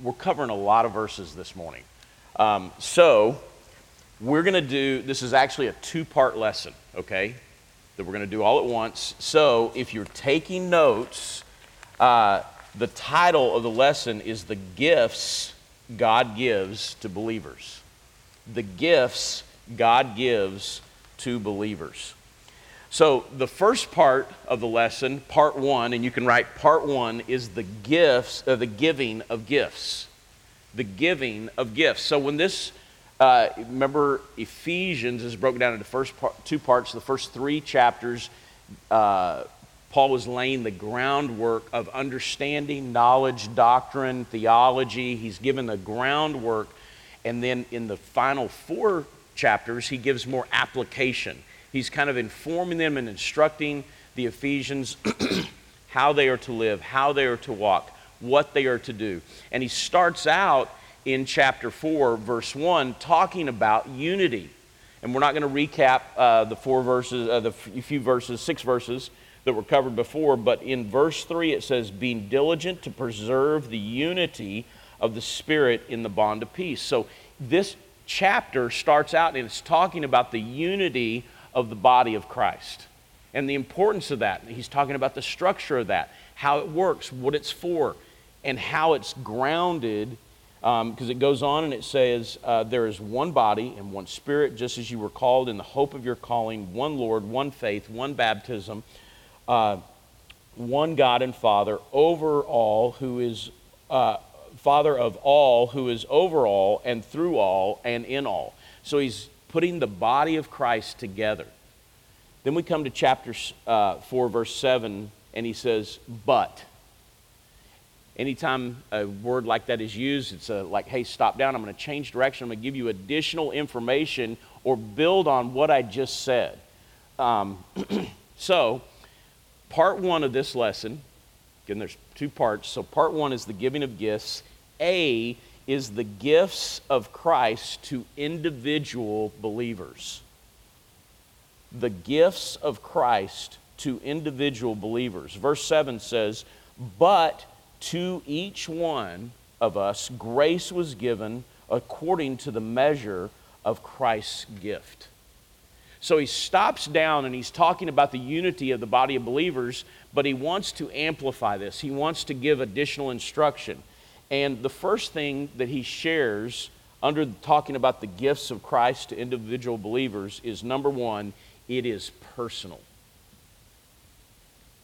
We're covering a lot of verses this morning. So we're going to do, this is actually a two-part lesson, okay, that we're going to do all at once. So if you're taking notes, the title of the lesson is The Gifts God Gives to Believers. The Gifts God Gives to Believers. So the first part of the lesson, part one, and you can write part one, is the gifts, the giving of gifts. The giving of gifts. So when this, remember Ephesians is broken down into first part, two parts. The first three chapters, Paul was laying the groundwork of understanding, knowledge, doctrine, theology. He's given the groundwork. And then in the final four chapters, he gives more application. He's kind of informing them and instructing the Ephesians how they are to live, how they are to walk, what they are to do. And he starts out in chapter 4, verse 1, talking about unity. And we're not going to recap the four verses, six verses that were covered before, but in verse 3 it says, being diligent to preserve the unity of the Spirit in the bond of peace. So this chapter starts out and it's talking about the unity of the body of Christ and the importance of that. He's talking about the structure of that, how it works, what it's for, and how it's grounded, because it goes on and it says, there is one body and one Spirit, just as you were called in the hope of your calling, one Lord, one faith, one baptism, one God and Father over all, who is Father of all, who is over all and through all and in all. So he's putting the body of Christ together. Then we come to chapter 4, verse 7, and he says, but. Anytime a word like that is used, it's like, hey, stop down, I'm going to change direction, I'm going to give you additional information or build on what I just said. So, part one of this lesson, again, there's two parts. So part one is the giving of gifts. A is the gifts of Christ to individual believers. The gifts of Christ to individual believers. Verse 7 says, but to each one of us grace was given according to the measure of Christ's gift. So he stops down and he's talking about the unity of the body of believers, but he wants to amplify this. He wants to give additional instruction. And the first thing that he shares under talking about the gifts of Christ to individual believers is, number one, it is personal.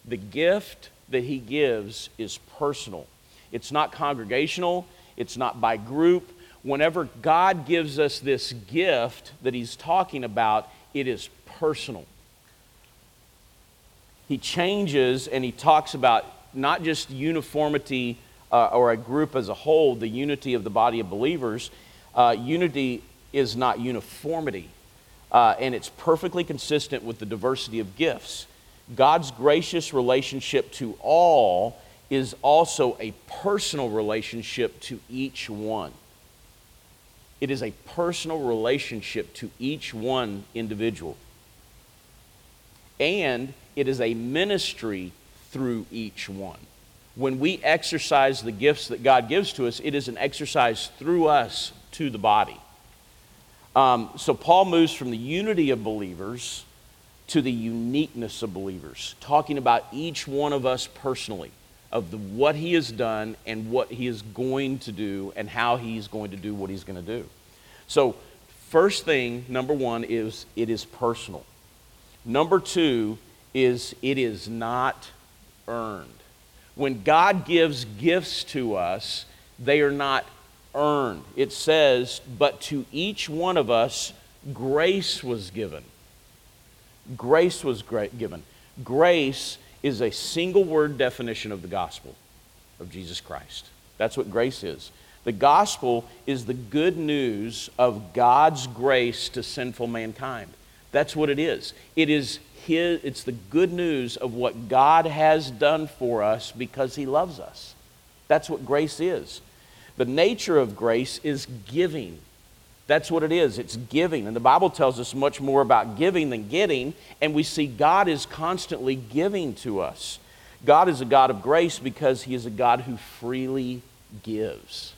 The gift that he gives is personal. It's not congregational. It's not by group. Whenever God gives us this gift that he's talking about, it is personal. He changes and he talks about not just uniformity or a group as a whole, the unity of the body of believers. Unity is not uniformity, and it's perfectly consistent with the diversity of gifts. God's gracious relationship to all is also a personal relationship to each one. It is a personal relationship to each one individual. And it is a ministry through each one. When we exercise the gifts that God gives to us, it is an exercise through us to the body. So Paul moves from the unity of believers to the uniqueness of believers, talking about each one of us personally, of what he has done and what he is going to do and how he's going to do what he's going to do. So first thing, number one, is it is personal. Number two is it is not earned. When God gives gifts to us, they are not earned. It says, but to each one of us, grace was given. Grace was given. Grace is a single word definition of the gospel of Jesus Christ. That's what grace is. The gospel is the good news of God's grace to sinful mankind. That's what it is. It is it's the good news of what God has done for us because he loves us. That's what grace is. The nature of grace is giving. That's what it is. It's giving. And the Bible tells us much more about giving than getting, and we see God is constantly giving to us. God is a God of grace because he is a God who freely gives.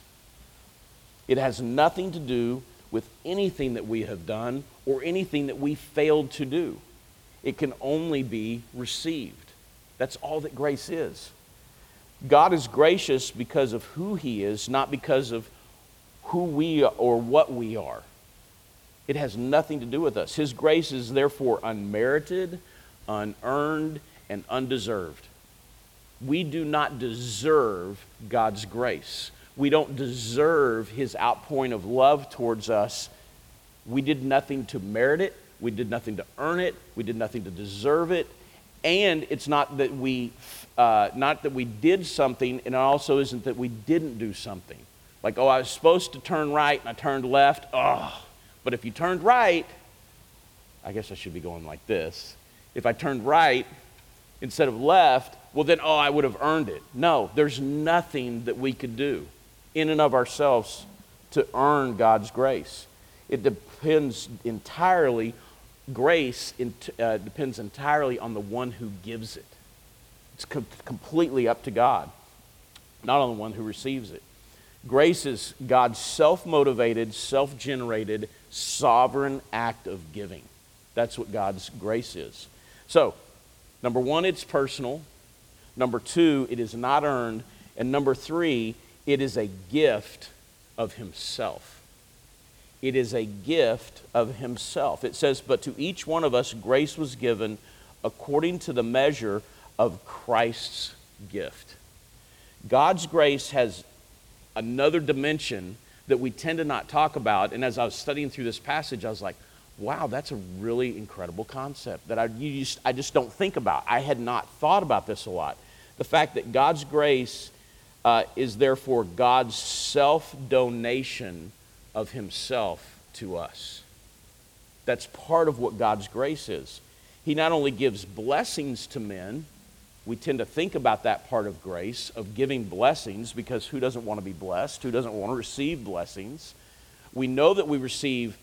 It has nothing to do with anything that we have done or anything that we failed to do. It can only be received. That's all that grace is. God is gracious because of who He is, not because of who we are or what we are. It has nothing to do with us. His grace is therefore unmerited, unearned, and undeserved. We do not deserve God's grace. We don't deserve His outpouring of love towards us. We did nothing to merit it. We did nothing to earn it. We did nothing to deserve it. And it's not that we did something, and it also isn't that we didn't do something. Like, I was supposed to turn right and I turned left. But if you turned right, I guess I should be going like this. If I turned right instead of left, well then, I would have earned it. No, there's nothing that we could do in and of ourselves to earn God's grace. Grace depends entirely on the one who gives it. It's completely up to God, not on the one who receives it. Grace is God's self-motivated, self-generated, sovereign act of giving. That's what God's grace is. So, number one, it's personal. Number two, it is not earned. And number three, it is a gift of Himself. It is a gift of Himself. It says, but to each one of us grace was given according to the measure of Christ's gift. God's grace has another dimension that we tend to not talk about. And as I was studying through this passage, I was like, wow, that's a really incredible concept that I just don't think about. I had not thought about this a lot. The fact that God's grace is therefore God's self-donation of Himself to us. That's part of what God's grace is. He not only gives blessings to men, we tend to think about that part of grace, of giving blessings, because who doesn't want to be blessed? Who doesn't want to receive blessings? We know that we receive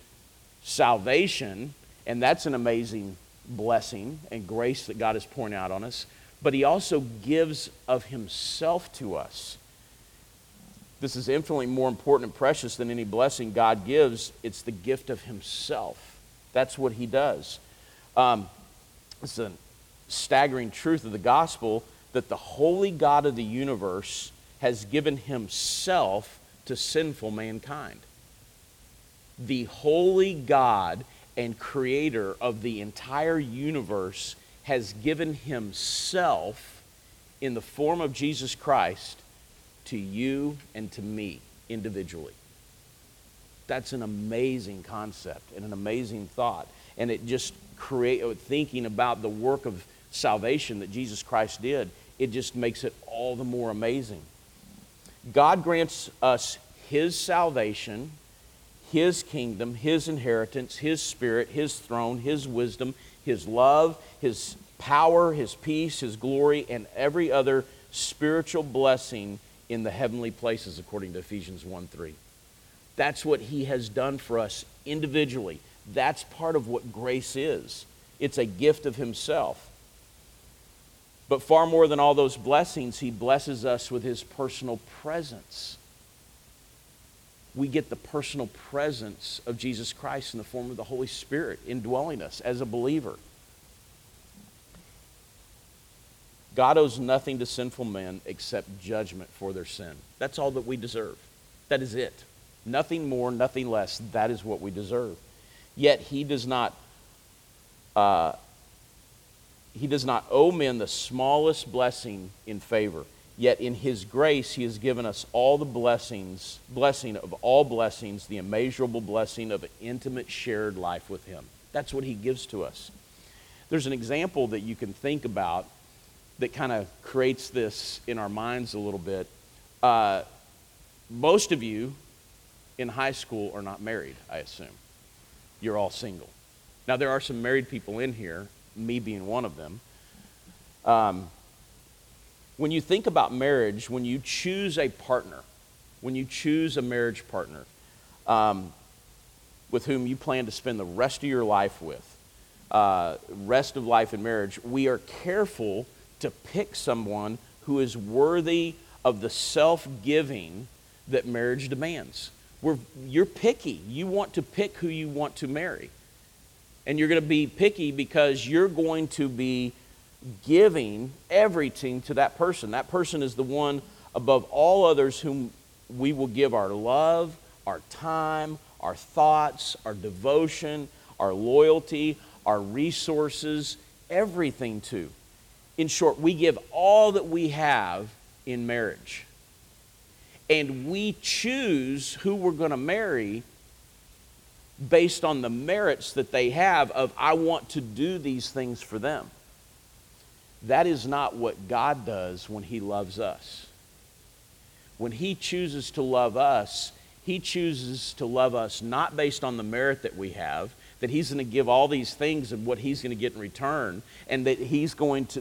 salvation, and that's an amazing blessing and grace that God is pouring out on us, but He also gives of Himself to us. This is infinitely more important and precious than any blessing God gives. It's the gift of Himself. That's what He does. It's a staggering truth of the gospel that the holy God of the universe has given Himself to sinful mankind. The holy God and creator of the entire universe has given Himself in the form of Jesus Christ to you and to me individually. That's an amazing concept and an amazing thought. And it just thinking about the work of salvation that Jesus Christ did, it just makes it all the more amazing. God grants us His salvation, His kingdom, His inheritance, His spirit, His throne, His wisdom, His love, His power, His peace, His glory, and every other spiritual blessing in the heavenly places, according to Ephesians 1:3. That's what He has done for us individually. That's part of what grace is. It's a gift of Himself. But far more than all those blessings, He blesses us with His personal presence. We get the personal presence of Jesus Christ in the form of the Holy Spirit indwelling us as a believer. God owes nothing to sinful men except judgment for their sin. That's all that we deserve. That is it. Nothing more, nothing less. That is what we deserve. Yet He does not owe men the smallest blessing in favor. Yet in His grace He has given us all the blessing of all blessings, the immeasurable blessing of an intimate shared life with Him. That's what He gives to us. There's an example that you can think about that kind of creates this in our minds a little bit. Most of you in high school are not married, I assume. You're all single. Now, there are some married people in here, me being one of them. When you think about marriage, when you choose a partner, when you choose a marriage partner with whom you plan to spend the rest of your life with, rest of life in marriage, we are careful to pick someone who is worthy of the self-giving that marriage demands. You're picky. You want to pick who you want to marry. And you're going to be picky because you're going to be giving everything to that person. That person is the one above all others whom we will give our love, our time, our thoughts, our devotion, our loyalty, our resources, everything to. In short, we give all that we have in marriage. And we choose who we're going to marry based on the merits that they have of, I want to do these things for them. That is not what God does when He loves us. When He chooses to love us, He chooses to love us not based on the merit that we have, that He's going to give all these things and what He's going to get in return, and that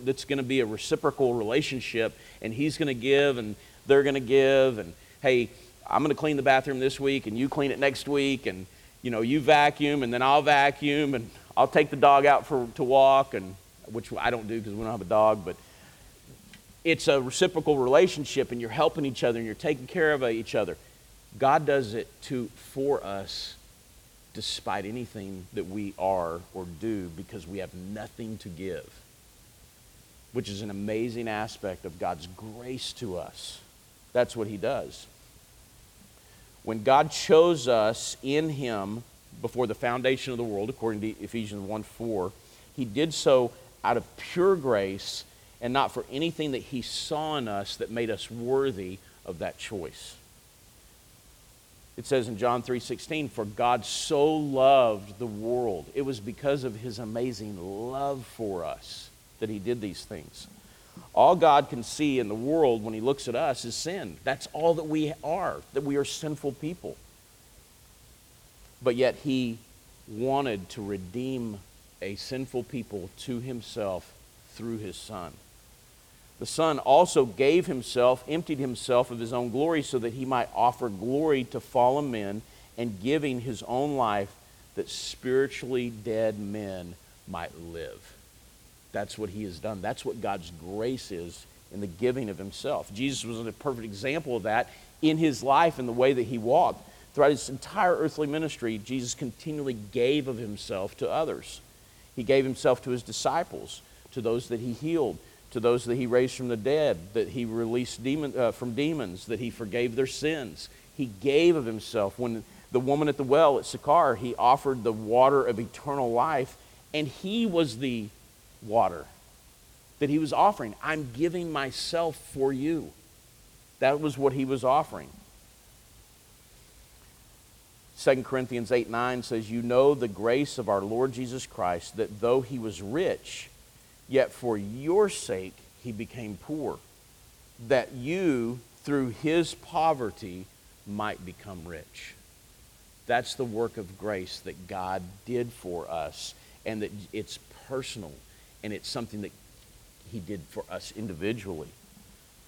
that's going to be a reciprocal relationship, and He's going to give and they're going to give, and hey, I'm going to clean the bathroom this week and you clean it next week, and you know, you vacuum and then I'll vacuum, and I'll take the dog out to walk, and which I don't do because we don't have a dog, but it's a reciprocal relationship, and you're helping each other and you're taking care of each other. God does it for us despite anything that we are or do, because we have nothing to give, which is an amazing aspect of God's grace to us. That's what He does. When God chose us in Him before the foundation of the world, according to Ephesians 1:4, He did so out of pure grace and not for anything that He saw in us that made us worthy of that choice. It says in John 3:16, for God so loved the world. It was because of His amazing love for us that He did these things. All God can see in the world when He looks at us is sin. That's all that we are, that we are sinful people. But yet He wanted to redeem a sinful people to Himself through His Son. The Son also emptied Himself of His own glory so that He might offer glory to fallen men, and giving His own life that spiritually dead men might live. That's what He has done. That's what God's grace is in the giving of Himself. Jesus was a perfect example of that in His life and the way that He walked. Throughout His entire earthly ministry, Jesus continually gave of Himself to others. He gave Himself to His disciples, to those that He healed, to those that He raised from the dead, that He released from demons, that He forgave their sins. He gave of Himself. When the woman at the well at Sychar, He offered the water of eternal life, and He was the water that He was offering. I'm giving myself for you. That was what He was offering. 2 Corinthians 8:9 says, you know the grace of our Lord Jesus Christ, that though He was rich, yet for your sake He became poor, that you through His poverty might become rich. That's the work of grace that God did for us, and that it's personal. And it's something that He did for us individually.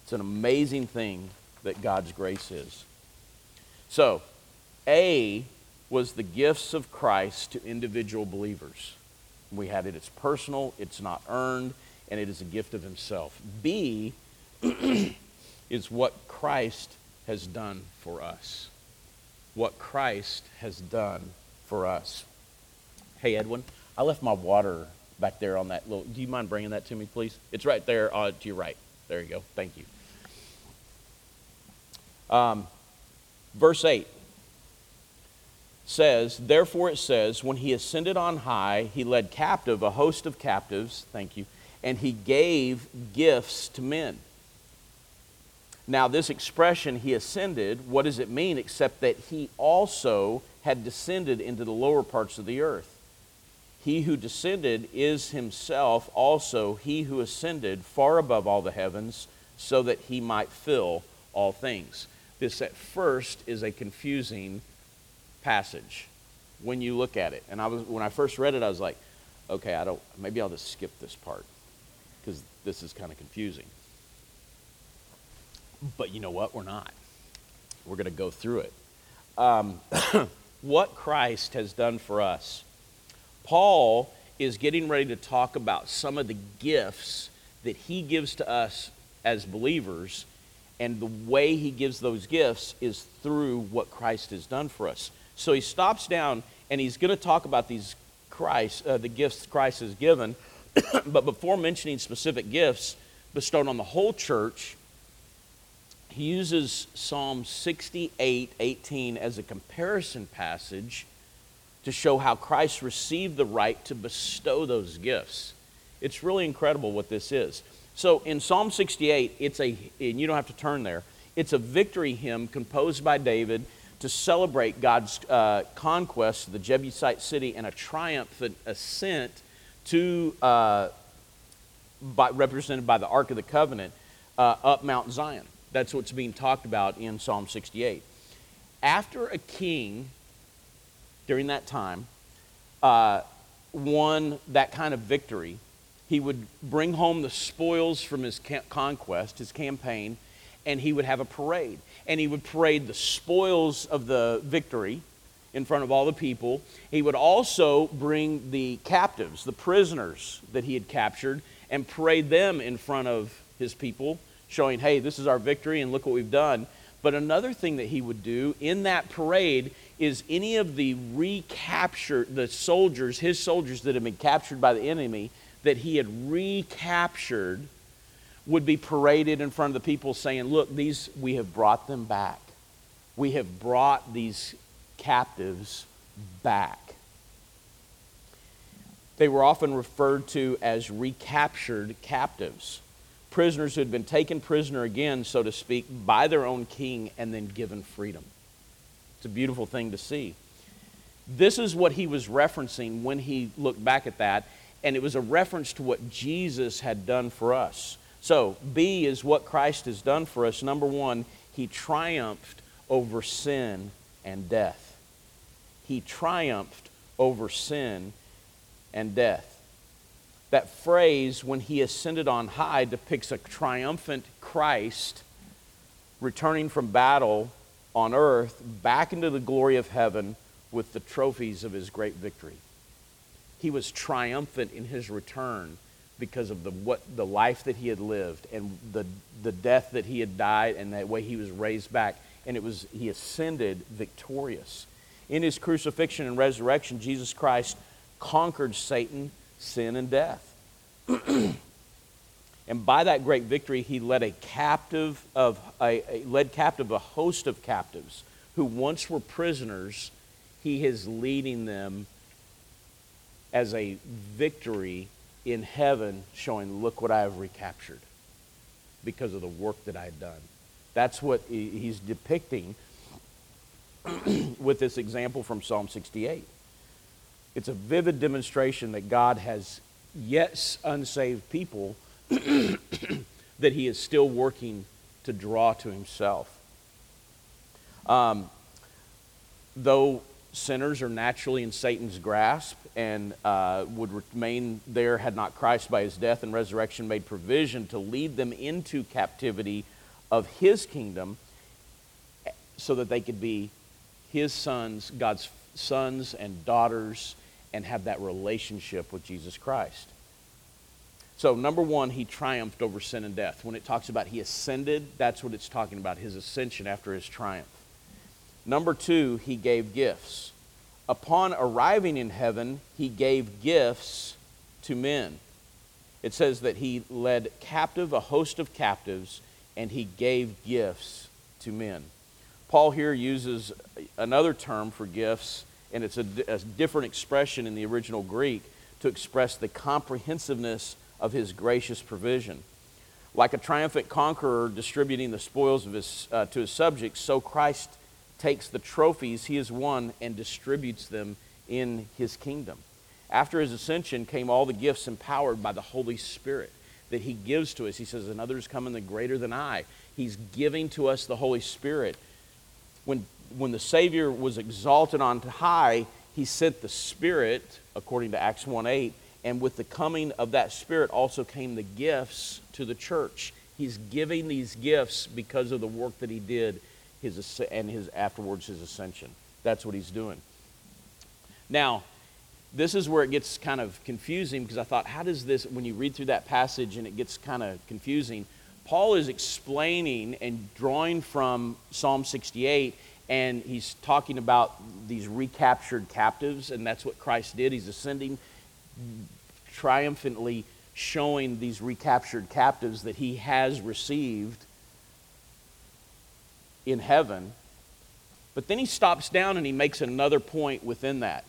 It's an amazing thing that God's grace is. So, A was the gifts of Christ to individual believers. We had it. It's personal, it's not earned, and it is a gift of Himself. B is what Christ has done for us. What Christ has done for us. Hey, Edwin, I left my water back there on that little, do you mind bringing that to me, please? It's right there to your right. There you go. Thank you. Verse 8 says, therefore it says, when He ascended on high, He led captive a host of captives, thank you, and He gave gifts to men. Now this expression, He ascended, what does it mean except that He also had descended into the lower parts of the earth? He who descended is Himself also He who ascended far above all the heavens, so that He might fill all things. This at first is a confusing passage when you look at it. And when I first read it, I was like, okay, maybe I'll just skip this part because this is kind of confusing. But you know what? We're not. We're going to go through it. What Christ has done for us. Paul is getting ready to talk about some of the gifts that he gives to us as believers, And the way he gives those gifts is through what Christ has done for us. So he stops down and he's going to talk about these the gifts Christ has given. But before mentioning specific gifts bestowed on the whole church, he uses Psalm 68:18 as a comparison passage to show how Christ received the right to bestow those gifts. It's really incredible what this is. So in Psalm 68, and you don't have to turn there, it's a victory hymn composed by David to celebrate God's conquest of the Jebusite city and a triumphant ascent to, represented by the Ark of the Covenant, up Mount Zion. That's what's being talked about in Psalm 68. After a king, during that time, won that kind of victory, he would bring home the spoils from his conquest, his campaign, and he would have a parade. And he would parade the spoils of the victory in front of all the people. He would also bring the captives, the prisoners that he had captured, and parade them in front of his people, showing, hey, this is our victory and look what we've done. But another thing that he would do in that parade is any of the recaptured, the soldiers, his soldiers that had been captured by the enemy, that he had recaptured, would be paraded in front of the people saying, look, these, we have brought them back. We have brought these captives back. They were often referred to as recaptured captives, prisoners who had been taken prisoner again, so to speak, by their own king and then given freedom. It's a beautiful thing to see. This is what he was referencing when he looked back at that, and it was a reference to what Jesus had done for us. So, B is what Christ has done for us. Number one, he triumphed over sin and death. He triumphed over sin and death. That phrase, when he ascended on high, depicts a triumphant Christ returning from battle on earth back into the glory of heaven with the trophies of his great victory. He was triumphant in his return because of the life that he had lived and the death that he had died and that way he was raised back. And he ascended victorious. In his crucifixion and resurrection, Jesus Christ conquered Satan, sin, and death. And by that great victory, he led captive a host of captives who once were prisoners. He is leading them as a victory in heaven, showing, look what I have recaptured because of the work that I had done. That's what he's depicting with this example from Psalm 68. It's a vivid demonstration that God has yet unsaved people that he is still working to draw to himself. Though sinners are naturally in Satan's grasp and would remain there had not Christ by his death and resurrection made provision to lead them into captivity of his kingdom so that they could be his sons, God's sons and daughters, and have that relationship with Jesus Christ. So number one, he triumphed over sin and death. When it talks about he ascended, that's what it's talking about, his ascension after his triumph. Number two, he gave gifts. Upon arriving in heaven, he gave gifts to men. It says that he led captive a host of captives, and he gave gifts to men. Paul here uses another term for gifts, and it's a different expression in the original Greek to express the comprehensiveness of his gracious provision. Like a triumphant conqueror distributing the spoils of to his subjects, so Christ takes the trophies he has won and distributes them in his kingdom. After his ascension came all the gifts empowered by the Holy Spirit that he gives to us. He says, another is coming the greater than I. He's giving to us the Holy Spirit. When the Savior was exalted on high, he sent the Spirit, according to Acts 1:8, and with the coming of that Spirit also came the gifts to the church. He's giving these gifts because of the work that he did his ascension. That's what he's doing. Now, this is where it gets kind of confusing, because I thought, when you read through that passage and it gets kind of confusing, Paul is explaining and drawing from Psalm 68, and he's talking about these recaptured captives, and that's what Christ did. He's ascending, triumphantly showing these recaptured captives that he has received in heaven. But then he stops down and he makes another point within that.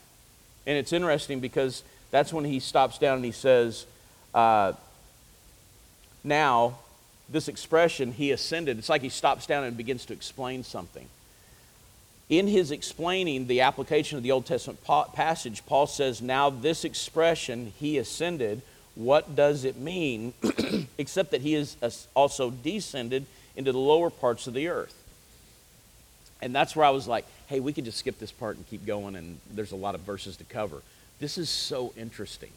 And it's interesting because that's when he stops down and he says, now, this expression, he ascended, it's like he stops down and begins to explain something. In his explaining the application of the Old Testament passage, Paul says, now this expression, he ascended, what does it mean except that he is also descended into the lower parts of the earth? And that's where I was like, hey, we could just skip this part and keep going, and there's a lot of verses to cover. This is so interesting.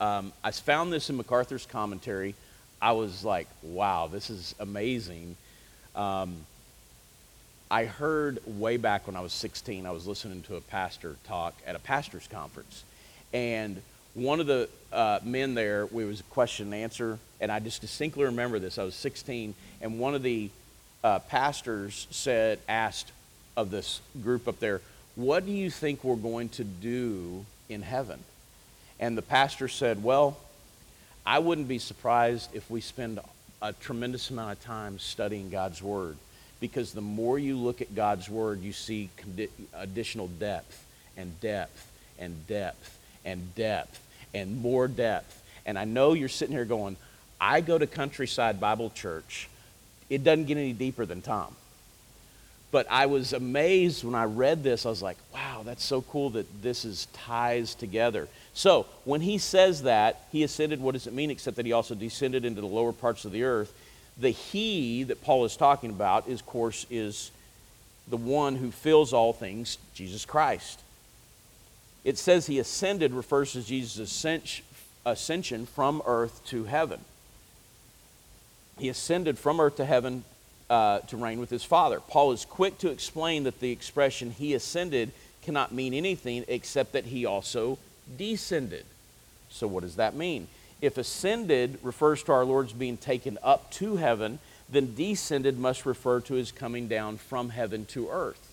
I found this in MacArthur's commentary. I was like, wow, this is amazing. I heard way back when I was 16, I was listening to a pastor talk at a pastor's conference. And one of the men there, it was a question and answer, and I just distinctly remember this. I was 16, and one of the pastors asked of this group up there, what do you think we're going to do in heaven? And the pastor said, well, I wouldn't be surprised if we spend a tremendous amount of time studying God's Word, because the more you look at God's Word, you see additional depth and depth and depth and depth and more depth. And I know you're sitting here going, I go to Countryside Bible Church. It doesn't get any deeper than Tom. But I was amazed when I read this. I was like, wow, that's so cool that this is ties together. So when he says that, he ascended, what does it mean except that he also descended into the lower parts of the earth? The he that Paul is talking about is, of course, is the one who fills all things, Jesus Christ. It says he ascended refers to Jesus' ascension from earth to heaven. He ascended from earth to heaven to reign with his Father. Paul is quick to explain that the expression he ascended cannot mean anything except that he also descended. So what does that mean? If ascended refers to our Lord's being taken up to heaven, then descended must refer to his coming down from heaven to earth.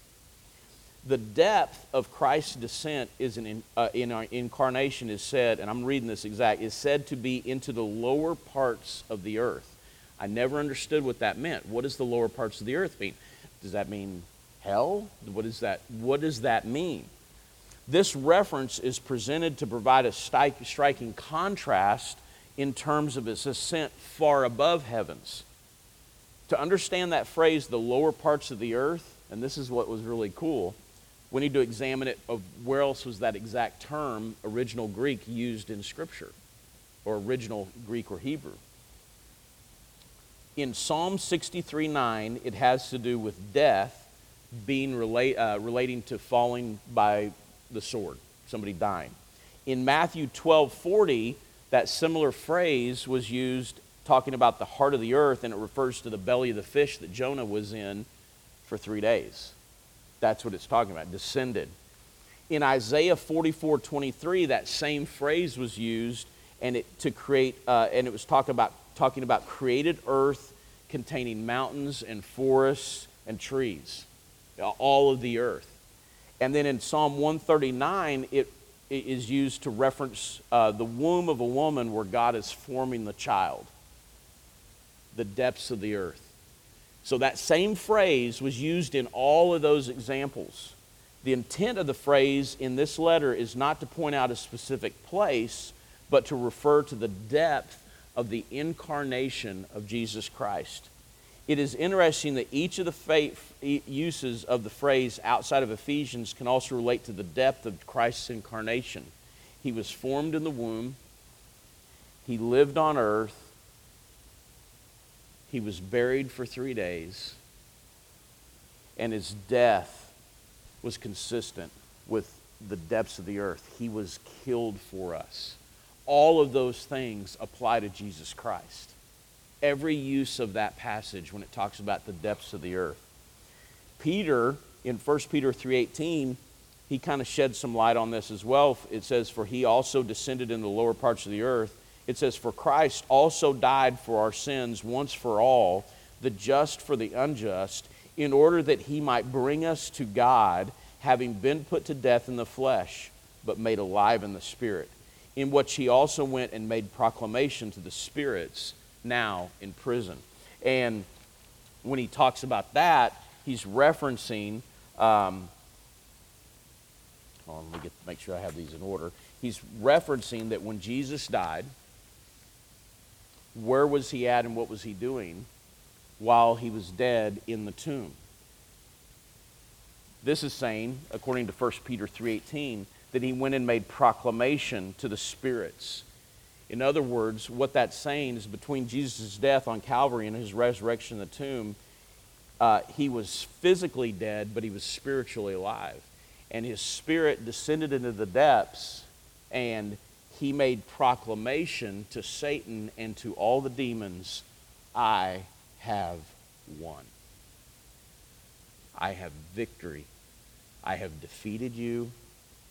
The depth of Christ's descent is in our incarnation is said, and I'm reading this exact, is said to be into the lower parts of the earth. I never understood what that meant. What does the lower parts of the earth mean? Does that mean hell? What does that mean? This reference is presented to provide a striking contrast in terms of its ascent far above heavens. To understand that phrase, the lower parts of the earth, and this is what was really cool, we need to examine it of where else was that exact term, original Greek, used in Scripture, or original Greek or Hebrew. In Psalm 63:9, it has to do with death being relating to falling by the sword, somebody dying. In Matthew 12:40, that similar phrase was used talking about the heart of the earth, and it refers to the belly of the fish that Jonah was in for 3 days. That's what it's talking about, descended. In Isaiah 44:23, that same phrase was used, and it was talking about created earth containing mountains and forests and trees, all of the earth. And then in Psalm 139, it is used to reference the womb of a woman where God is forming the child, the depths of the earth. So that same phrase was used in all of those examples. The intent of the phrase in this letter is not to point out a specific place, but to refer to the depth of the incarnation of Jesus Christ. It is interesting that each of the uses of the phrase outside of Ephesians can also relate to the depth of Christ's incarnation. He was formed in the womb. He lived on earth. He was buried for 3 days. And his death was consistent with the depths of the earth. He was killed for us. All of those things apply to Jesus Christ. Every use of that passage when it talks about the depths of the earth. Peter, in 1 Peter 3:18, he kind of shed some light on this as well. It says, for he also descended in the lower parts of the earth. It says, "For Christ also died for our sins once for all, the just for the unjust, in order that he might bring us to God, having been put to death in the flesh, but made alive in the Spirit, in which he also went and made proclamation to the spirits now in prison." And when he talks about that, he's referencing... hold on, let me make sure I have these in order. He's referencing that when Jesus died, where was he at and what was he doing while he was dead in the tomb? This is saying, according to 1 Peter 3:18, that he went and made proclamation to the spirits. In other words, what that's saying is between Jesus' death on Calvary and his resurrection in the tomb, he was physically dead, but he was spiritually alive. And his spirit descended into the depths, and he made proclamation to Satan and to all the demons, "I have won. I have victory. I have defeated you,"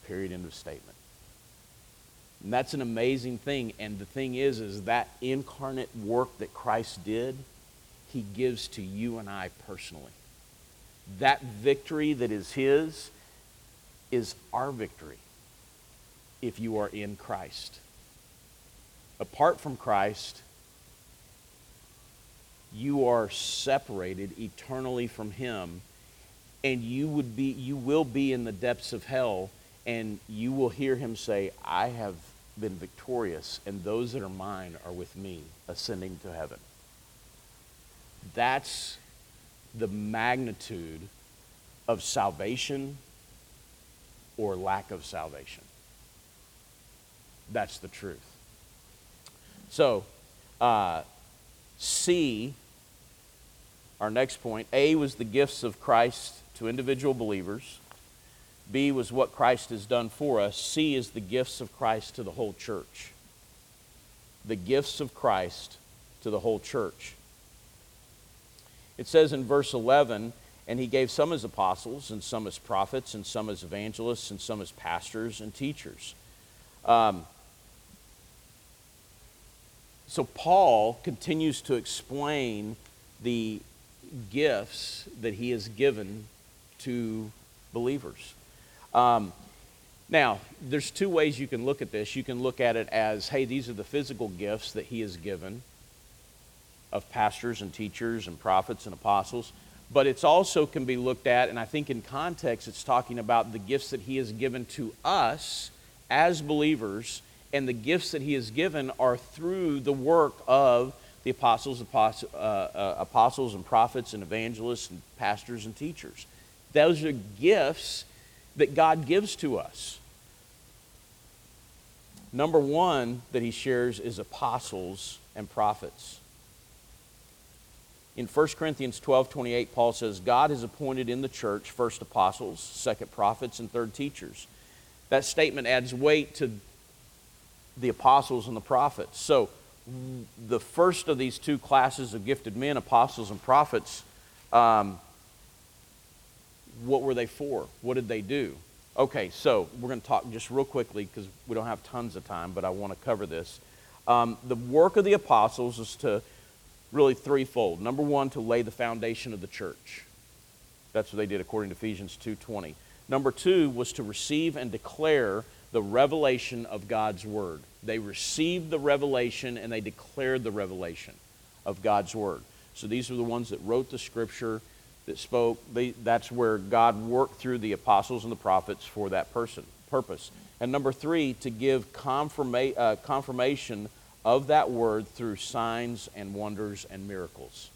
period, end of statement. And that's an amazing thing. And the thing is that incarnate work that Christ did, he gives to you and I personally. That victory that is his is our victory if you are in Christ. Apart from Christ, you are separated eternally from him, and you will be in the depths of hell, and you will hear him say, "I have been victorious, and those that are mine are with me, ascending to heaven." That's the magnitude of salvation or lack of salvation. That's the truth. So, C, our next point, A was the gifts of Christ to individual believers. B was what Christ has done for us. C is the gifts of Christ to the whole church. The gifts of Christ to the whole church. It says in verse 11, "And he gave some as apostles, and some as prophets, and some as evangelists, and some as pastors and teachers." So Paul continues to explain the gifts that he has given to believers. Now, there's two ways you can look at this. You can look at it as, hey, these are the physical gifts that he has given of pastors and teachers and prophets and apostles. But it's also can be looked at, and I think in context, it's talking about the gifts that he has given to us as believers, and the gifts that he has given are through the work of the apostles and prophets and evangelists and pastors and teachers. Those are gifts that God gives to us. Number one that he shares is apostles and prophets. In 1 Corinthians 12:28, Paul says, "God has appointed in the church first apostles, second prophets, and third teachers." That statement adds weight to the apostles and the prophets. So the first of these two classes of gifted men, apostles and prophets, what were they for? What did they do? Okay, so we're going to talk just real quickly because we don't have tons of time, but I want to cover this. The work of the apostles is to... really threefold. Number one, to lay the foundation of the church. That's what they did according to Ephesians 2:20. Number two was to receive and declare the revelation of God's word. They received the revelation and they declared the revelation of God's word. So these were the ones that wrote the scripture, that spoke. That's where God worked through the apostles and the prophets for that purpose. And number three, to give confirmation of that word through signs and wonders and miracles.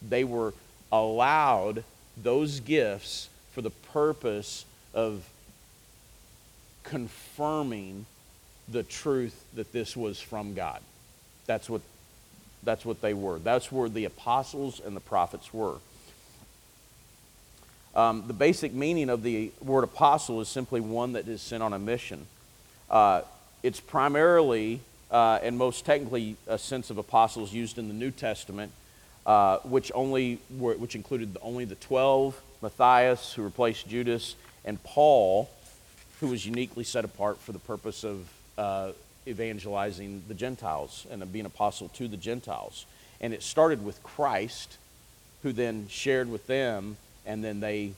They were allowed those gifts for the purpose of confirming the truth that this was from God. That's what they were. That's where the apostles and the prophets were. The basic meaning of the word apostle is simply one that is sent on a mission. It's primarily... and most technically a sense of apostles used in the New Testament, which included only the 12, Matthias, who replaced Judas, and Paul, who was uniquely set apart for the purpose of evangelizing the Gentiles and being apostle to the Gentiles. And it started with Christ, who then shared with them, and then they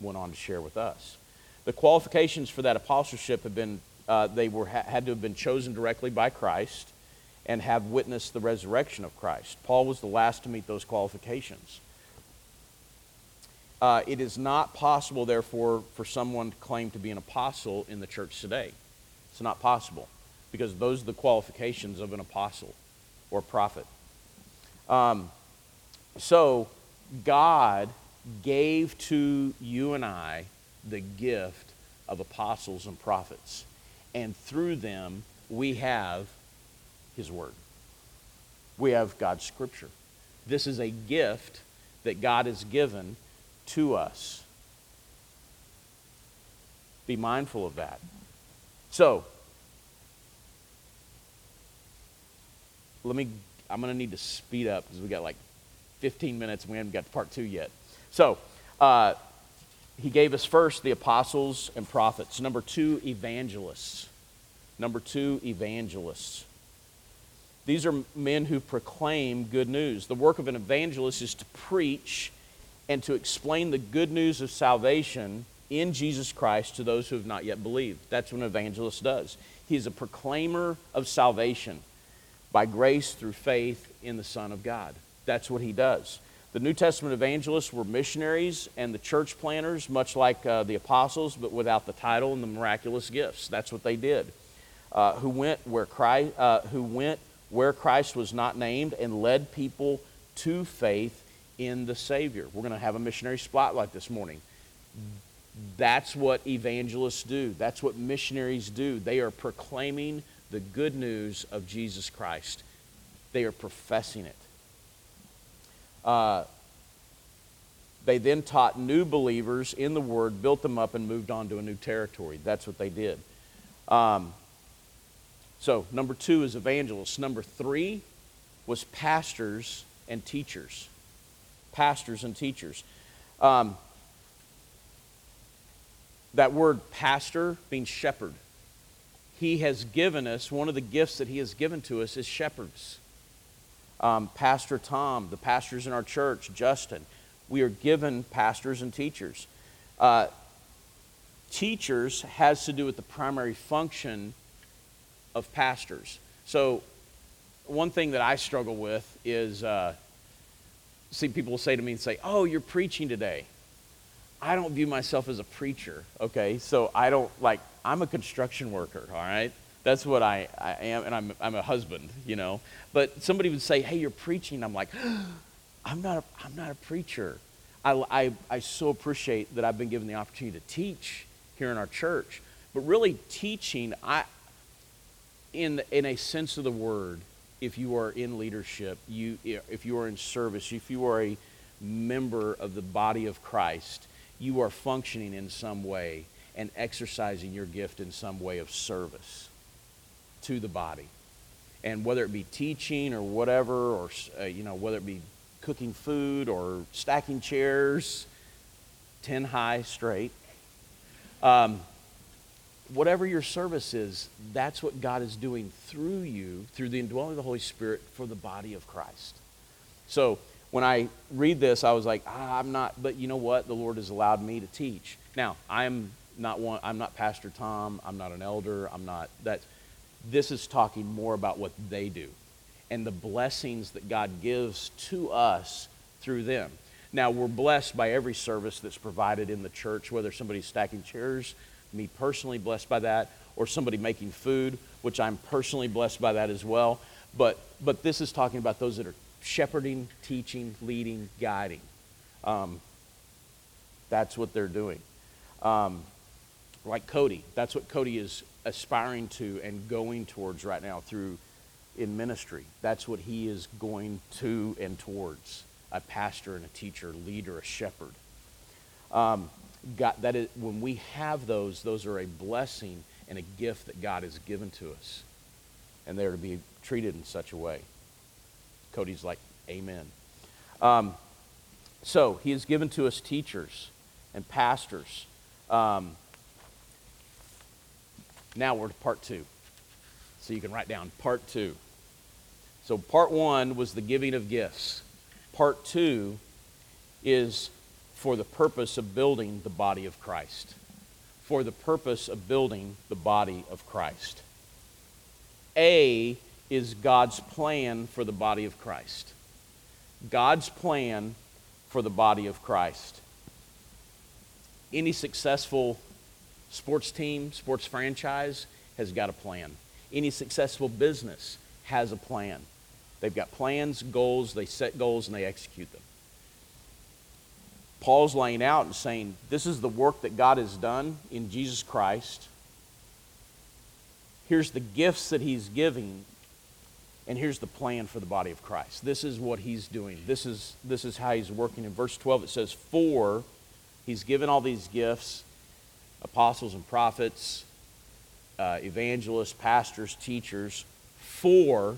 went on to share with us. The qualifications for that apostleship have been, had to have been chosen directly by Christ and have witnessed the resurrection of Christ. Paul was the last to meet those qualifications. It is not possible, therefore, for someone to claim to be an apostle in the church today. It's not possible, because those are the qualifications of an apostle or prophet. So God gave to you and I the gift of apostles and prophets, and through them we have His Word. We have God's Scripture. This is a gift that God has given to us. Be mindful of that. So, I'm going to need to speed up because we got like 15 minutes and we haven't got to part 2 yet. So, he gave us first the apostles and prophets. Number two, evangelists. These are men who proclaim good news. The work of an evangelist is to preach and to explain the good news of salvation in Jesus Christ to those who have not yet believed. That's what an evangelist does. He is a proclaimer of salvation by grace through faith in the Son of God. That's what he does. The New Testament evangelists were missionaries and the church planters, much like the apostles, but without the title and the miraculous gifts. That's what they did. Who went where Christ was not named and led people to faith in the Savior. We're going to have a missionary spotlight this morning. That's what evangelists do. That's what missionaries do. They are proclaiming the good news of Jesus Christ. They are professing it. They then taught new believers in the Word, built them up, and moved on to a new territory. That's what they did. So, number 2 is evangelists. Number 3 was pastors and teachers. Pastors and teachers. That word pastor means shepherd. He has given us, one of the gifts that he has given to us is shepherds. Pastor Tom, the pastors in our church, Justin, we are given pastors and teachers. Teachers has to do with the primary function of pastors. So one thing that I struggle with is... See, people will say to me and say, "Oh, you're preaching today." I don't view myself as a preacher, okay? So I'm a construction worker, all right? That's what I am, and I'm a husband, you know? But somebody would say, "Hey, you're preaching." I'm like, I'm not a preacher. I so appreciate that I've been given the opportunity to teach here in our church. But really teaching, in a sense of the word, if you are in leadership, if you are in service, if you are a member of the body of Christ, you are functioning in some way and exercising your gift in some way of service to the body. And whether it be teaching or whatever, or whether it be cooking food or stacking chairs, 10 high straight, whatever your service is, that's what God is doing through you, through the indwelling of the Holy Spirit for the body of Christ. So when I read this, I was like, but you know what? The Lord has allowed me to teach. Now, I'm not Pastor Tom. I'm not an elder. I'm not that. This is talking more about what they do and the blessings that God gives to us through them. Now, we're blessed by every service that's provided in the church, whether somebody's stacking chairs, me personally blessed by that, or somebody making food, which I'm personally blessed by that as well. But this is talking about those that are shepherding, teaching, leading, guiding. That's what they're doing. Like Cody, that's what Cody is aspiring to and going towards right now in ministry. That's what he is going to and towards, a pastor and a teacher, leader, a shepherd. God, that is, when we have those are a blessing and a gift that God has given to us. And they're to be treated in such a way. Cody's like, amen. So he has given to us teachers and pastors. Now we're to part 2. So you can write down part two. So part one was the giving of gifts. Part two is for the purpose of building the body of Christ. For the purpose of building the body of Christ. A is God's plan for the body of Christ. God's plan for the body of Christ. Any successful sports team, sports franchise has got a plan. Any successful business has a plan. They've got plans, goals, they set goals, and they execute them. Paul's laying out and saying, this is the work that God has done in Jesus Christ. Here's the gifts that he's giving, and here's the plan for the body of Christ. This is what he's doing. This is how he's working. In verse 12 it says, for he's given all these gifts, apostles and prophets, evangelists, pastors, teachers, for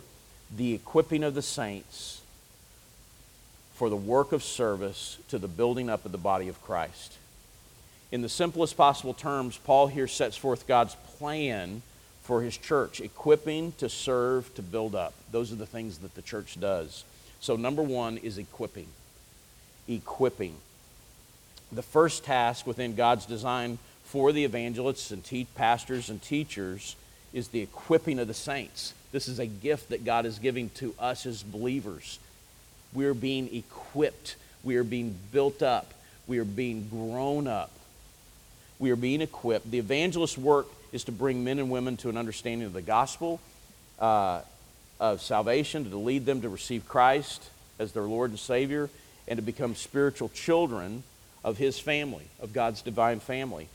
the equipping of the saints, for the work of service to the building up of the body of Christ. In the simplest possible terms, Paul here sets forth God's plan for his church, equipping to serve, to build up. Those are the things that the church does. So number one is equipping. Equipping. The first task within God's design for the evangelists and pastors and teachers is the equipping of the saints. This is a gift that God is giving to us as believers. We are being equipped. We are being built up. We are being grown up. We are being equipped. The evangelist's work is to bring men and women to an understanding of the gospel, of salvation, to lead them to receive Christ as their Lord and Savior, and to become spiritual children of His family, of God's divine family.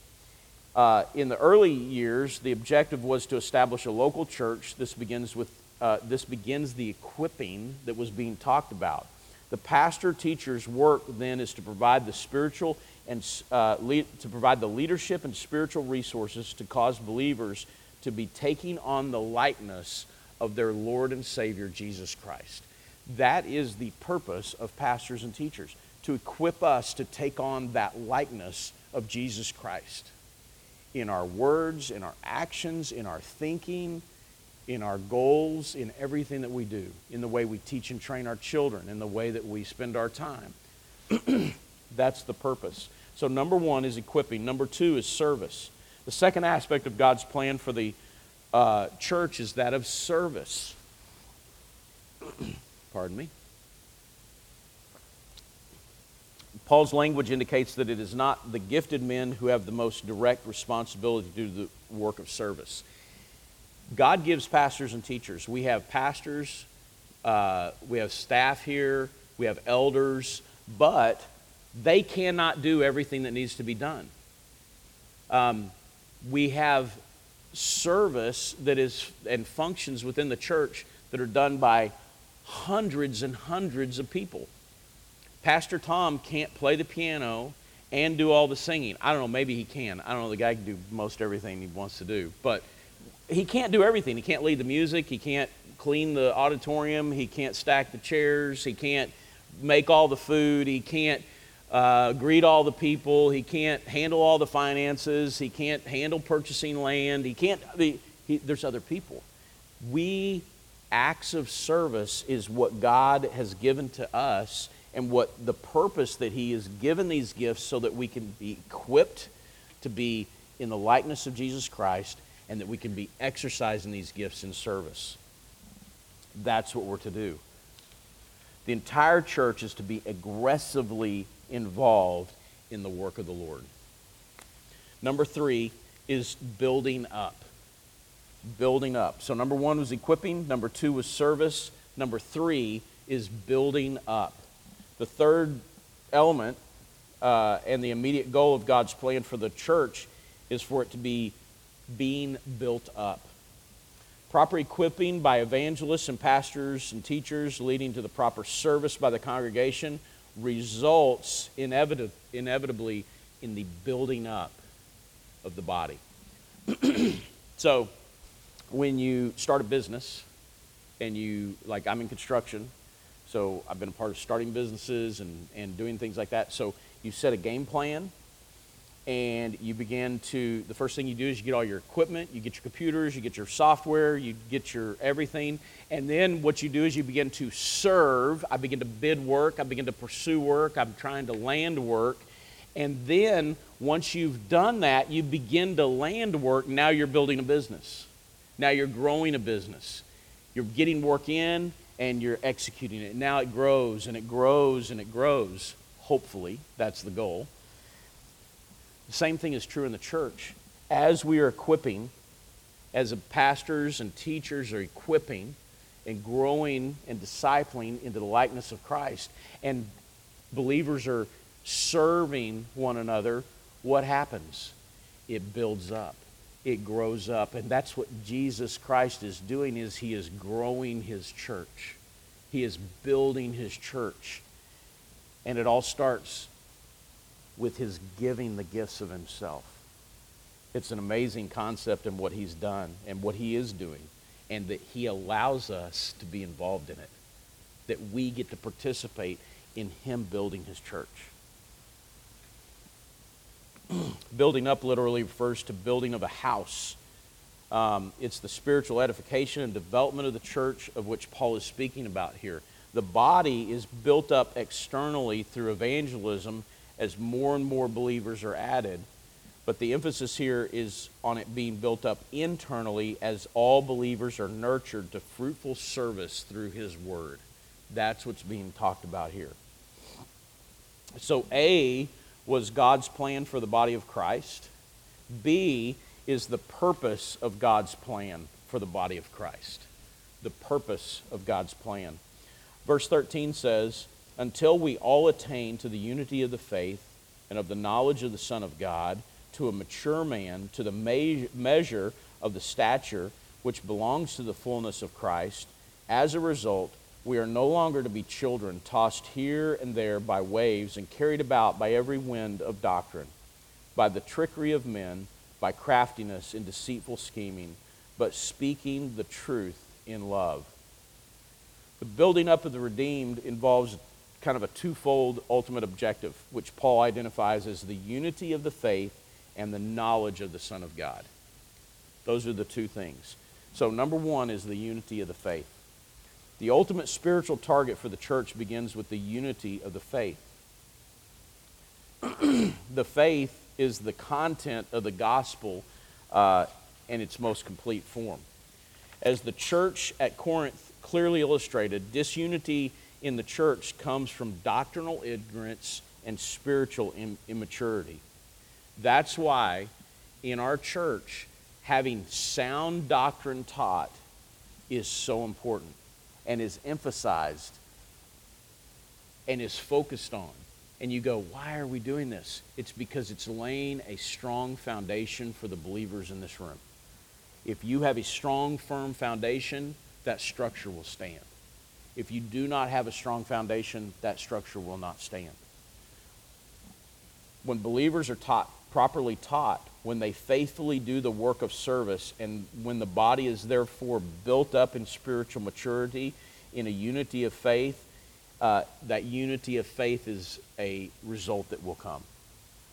In the early years, the objective was to establish a local church. This begins the equipping that was being talked about. The pastor teacher's work then is to provide the spiritual and to provide the leadership and spiritual resources to cause believers to be taking on the likeness of their Lord and Savior Jesus Christ. That is the purpose of pastors and teachers, to equip us to take on that likeness of Jesus Christ in our words, in our actions, in our thinking, in our goals, in everything that we do, in the way we teach and train our children, in the way that we spend our time. That's the purpose. So number one is equipping. Number two is service. The second aspect of God's plan for the church is that of service. Pardon me. Paul's language indicates that it is not the gifted men who have the most direct responsibility to do the work of service. God gives pastors and teachers. We have pastors, we have staff here, we have elders, but they cannot do everything that needs to be done. We have service that is and functions within the church that are done by hundreds and hundreds of people. Pastor Tom can't play the piano and do all the singing. I don't know, maybe he can. I don't know, the guy can do most everything he wants to do, but he can't do everything. He can't lead the music. He can't clean the auditorium. He can't stack the chairs. He can't make all the food. He can't greet all the people. He can't handle all the finances. He can't handle purchasing land. He can't. There's other people. Acts of service is what God has given to us and what the purpose that He has given these gifts so that we can be equipped to be in the likeness of Jesus Christ, and that we can be exercising these gifts in service. That's what we're to do. The entire church is to be aggressively involved in the work of the Lord. Number three is building up. Building up. So number one was equipping. Number two was service. Number three is building up. The third element and the immediate goal of God's plan for the church is for it to be being built up. Proper equipping by evangelists and pastors and teachers leading to the proper service by the congregation results inevitably in the building up of the body. So when you start a business and I'm in construction, so I've been a part of starting businesses and doing things like that. So you set a game plan and you begin to, the first thing you do is you get all your equipment, you get your computers, you get your software, you get your everything, and then what you do is you begin to serve. I begin to bid work, I begin to pursue work, I'm trying to land work, and then once you've done that, you begin to land work. Now you're building a business. Now you're growing a business. You're getting work in, and you're executing it. Now it grows, and it grows, and it grows. Hopefully, that's the goal. The same thing is true in the church. As we are equipping, as pastors and teachers are equipping and growing and discipling into the likeness of Christ, and believers are serving one another, what happens? It builds up. It grows up. And that's what Jesus Christ is doing, is he is growing his church. He is building his church. And it all starts with his giving the gifts of himself. It's an amazing concept in what he's done and what he is doing, and that he allows us to be involved in it, that we get to participate in him building his church. Building up literally refers to building of a house. It's the spiritual edification and development of the church of which Paul is speaking about here. The body is built up externally through evangelism as more and more believers are added. But the emphasis here is on it being built up internally as all believers are nurtured to fruitful service through his word. That's what's being talked about here. So A was God's plan for the body of Christ. B is the purpose of God's plan for the body of Christ. The purpose of God's plan. Verse 13 says, until we all attain to the unity of the faith and of the knowledge of the Son of God, to a mature man, to the measure of the stature which belongs to the fullness of Christ. As a result, we are no longer to be children, tossed here and there by waves and carried about by every wind of doctrine, by the trickery of men, by craftiness and deceitful scheming, but speaking the truth in love. The building up of the redeemed involves kind of a twofold ultimate objective, which Paul identifies as the unity of the faith and the knowledge of the Son of God. Those are the two things. So number one is the unity of the faith. The ultimate spiritual target for the church begins with the unity of the faith. The faith is the content of the gospel in its most complete form. As the church at Corinth clearly illustrated, disunity in the church comes from doctrinal ignorance and spiritual immaturity. That's why in our church, having sound doctrine taught is so important and is emphasized and is focused on. And you go, why are we doing this? It's because it's laying a strong foundation for the believers in this room. If you have a strong, firm foundation, that structure will stand. If you do not have a strong foundation, that structure will not stand. When believers are taught, properly taught, when they faithfully do the work of service, and when the body is therefore built up in spiritual maturity, in a unity of faith, that unity of faith is a result that will come.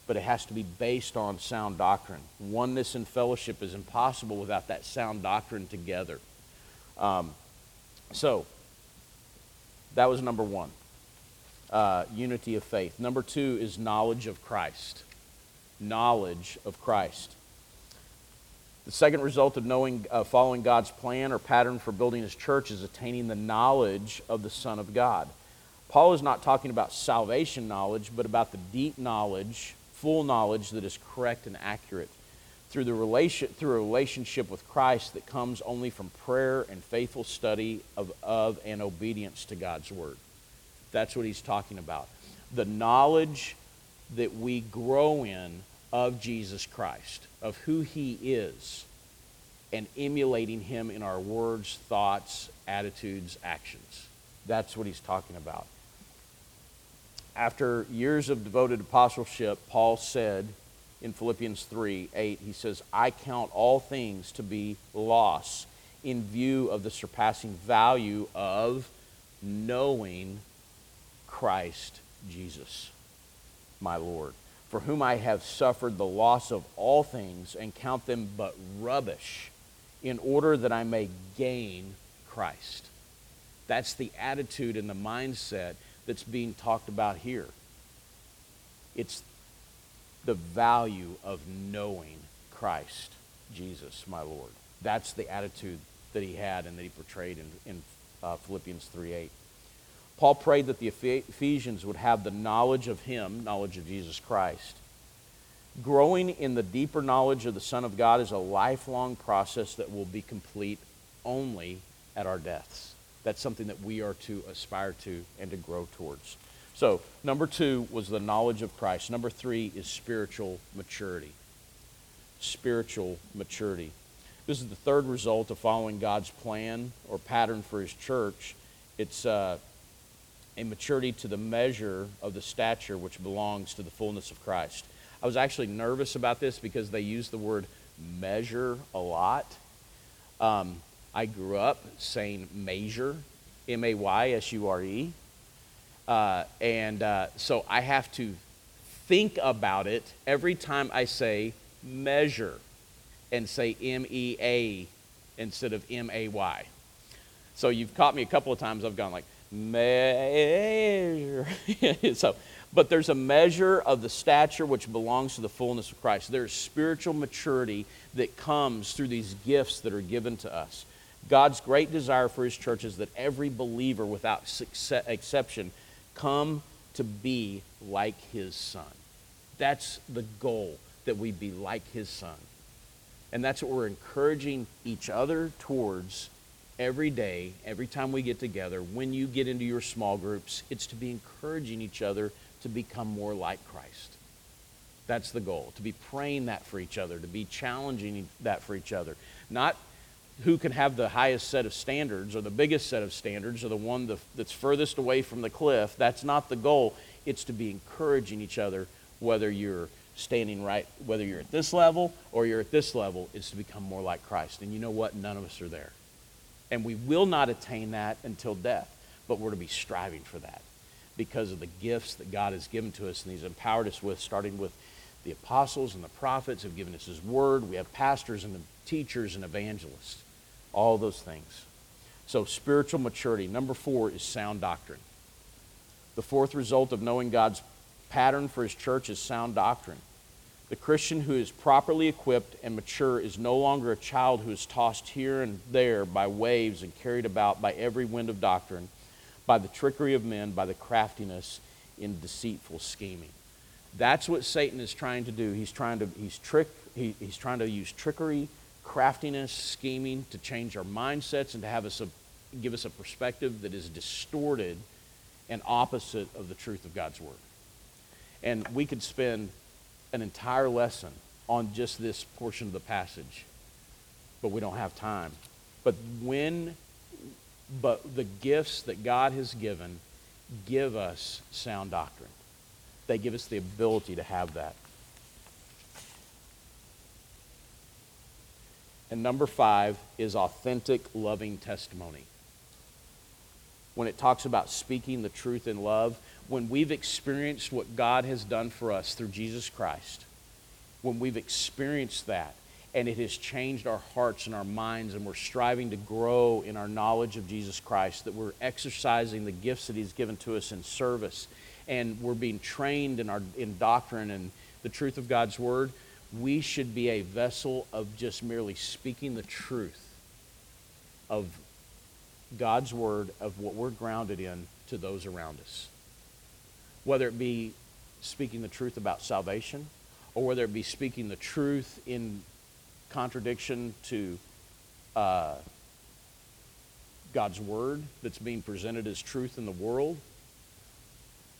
But it has to be based on sound doctrine. Oneness and fellowship is impossible without that sound doctrine together. So, that was number one, unity of faith. Number two is knowledge of Christ. Knowledge of Christ. The second result of knowing, following God's plan or pattern for building his church is attaining the knowledge of the Son of God. Paul is not talking about salvation knowledge, but about the deep knowledge, full knowledge that is correct and accurate through a relationship with Christ that comes only from prayer and faithful study of and obedience to God's word. That's what he's talking about. The knowledge that we grow in of Jesus Christ, of who he is, and emulating him in our words, thoughts, attitudes, actions. That's what he's talking about. After years of devoted apostleship, Paul said in Philippians 3:8, he says, I count all things to be loss in view of the surpassing value of knowing Christ Jesus, my Lord, for whom I have suffered the loss of all things and count them but rubbish in order that I may gain Christ. That's the attitude and the mindset that's being talked about here. It's the value of knowing Christ, Jesus, my Lord. That's the attitude that he had and that he portrayed in Philippians 3:8. Paul prayed that the Ephesians would have the knowledge of him, knowledge of Jesus Christ. Growing in the deeper knowledge of the Son of God is a lifelong process that will be complete only at our deaths. That's something that we are to aspire to and to grow towards. So, number 2 was the knowledge of Christ. Number 3 is spiritual maturity. Spiritual maturity. This is the third result of following God's plan or pattern for his church. It's a maturity to the measure of the stature which belongs to the fullness of Christ. I was actually nervous about this because they use the word measure a lot. I grew up saying measure, M-A-Y-S-U-R-E. So I have to think about it every time I say measure and say M-E-A instead of M-A-Y. So you've caught me a couple of times. I've gone like, measure. But there's a measure of the stature which belongs to the fullness of Christ. There's spiritual maturity that comes through these gifts that are given to us. God's great desire for his church is that every believer, without exception, come to be like his Son. That's the goal, that we be like his Son. And that's what we're encouraging each other towards every day, every time we get together. When you get into your small groups, it's to be encouraging each other to become more like Christ. That's the goal, to be praying that for each other, to be challenging that for each other. Not who can have the highest set of standards or the biggest set of standards or the one that's furthest away from the cliff. That's not the goal. It's to be encouraging each other, whether you're standing right, whether you're at this level or you're at this level, is to become more like Christ. And you know what? None of us are there. And we will not attain that until death, but we're to be striving for that because of the gifts that God has given to us and he's empowered us with, starting with the apostles and the prophets have given us his word. We have pastors and teachers and evangelists, all those things. So spiritual maturity. Number 4 is sound doctrine. The fourth result of knowing God's pattern for his church is sound doctrine. The Christian who is properly equipped and mature is no longer a child who is tossed here and there by waves and carried about by every wind of doctrine, by the trickery of men, by the craftiness in deceitful scheming. That's what Satan is trying to do. He's trying to use trickery, craftiness, scheming to change our mindsets and to have us give us a perspective that is distorted and opposite of the truth of God's word. And we could spend an entire lesson on just this portion of the passage, but we don't have time. But the gifts that God has given give us sound doctrine. They give us the ability to have that. And number 5 is authentic, loving testimony. When it talks about speaking the truth in love, when we've experienced what God has done for us through Jesus Christ, when we've experienced that and it has changed our hearts and our minds and we're striving to grow in our knowledge of Jesus Christ, that we're exercising the gifts that he's given to us in service and we're being trained in doctrine and the truth of God's word, we should be a vessel of just merely speaking the truth of God's word, of what we're grounded in, to those around us. Whether it be speaking the truth about salvation, or whether it be speaking the truth in contradiction to God's word that's being presented as truth in the world,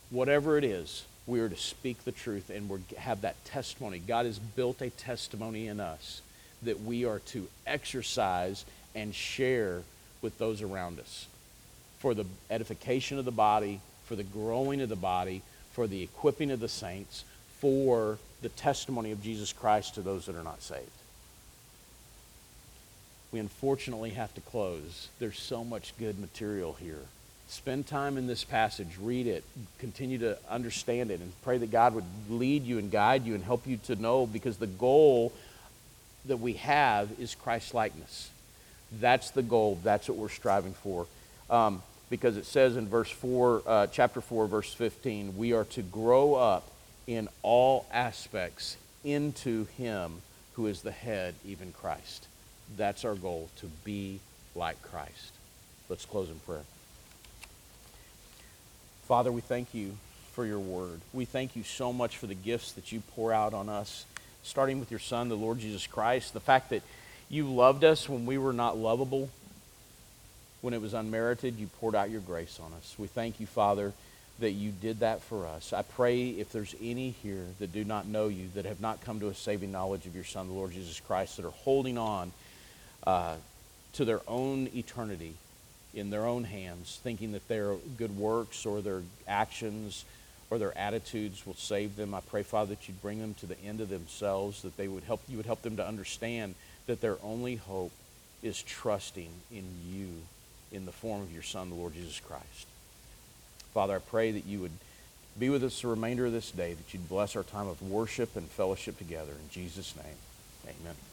whatever it is, we are to speak the truth and we have that testimony. God has built a testimony in us that we are to exercise and share with those around us for the edification of the body, for the growing of the body, for the equipping of the saints, for the testimony of Jesus Christ to those that are not saved. We unfortunately have to close. There's so much good material here. Spend time in this passage, read it, continue to understand it, and pray that God would lead you and guide you and help you to know, because the goal that we have is Christ-likeness. That's the goal. That's what we're striving for. Because it says in chapter 4, verse 15, we are to grow up in all aspects into Him who is the head, even Christ. That's our goal, to be like Christ. Let's close in prayer. Father, we thank you for your word. We thank you so much for the gifts that you pour out on us, starting with your Son, the Lord Jesus Christ. The fact that you loved us when we were not lovable, when it was unmerited, you poured out your grace on us. We thank you, Father, that you did that for us. I pray if there's any here that do not know you, that have not come to a saving knowledge of your Son, the Lord Jesus Christ, that are holding on to their own eternity in their own hands, thinking that their good works or their actions or their attitudes will save them. I pray, Father, that you'd bring them to the end of themselves, that you would help them to understand that their only hope is trusting in you in the form of your Son, the Lord Jesus Christ. Father, I pray that you would be with us the remainder of this day, that you'd bless our time of worship and fellowship together. In Jesus' name, amen.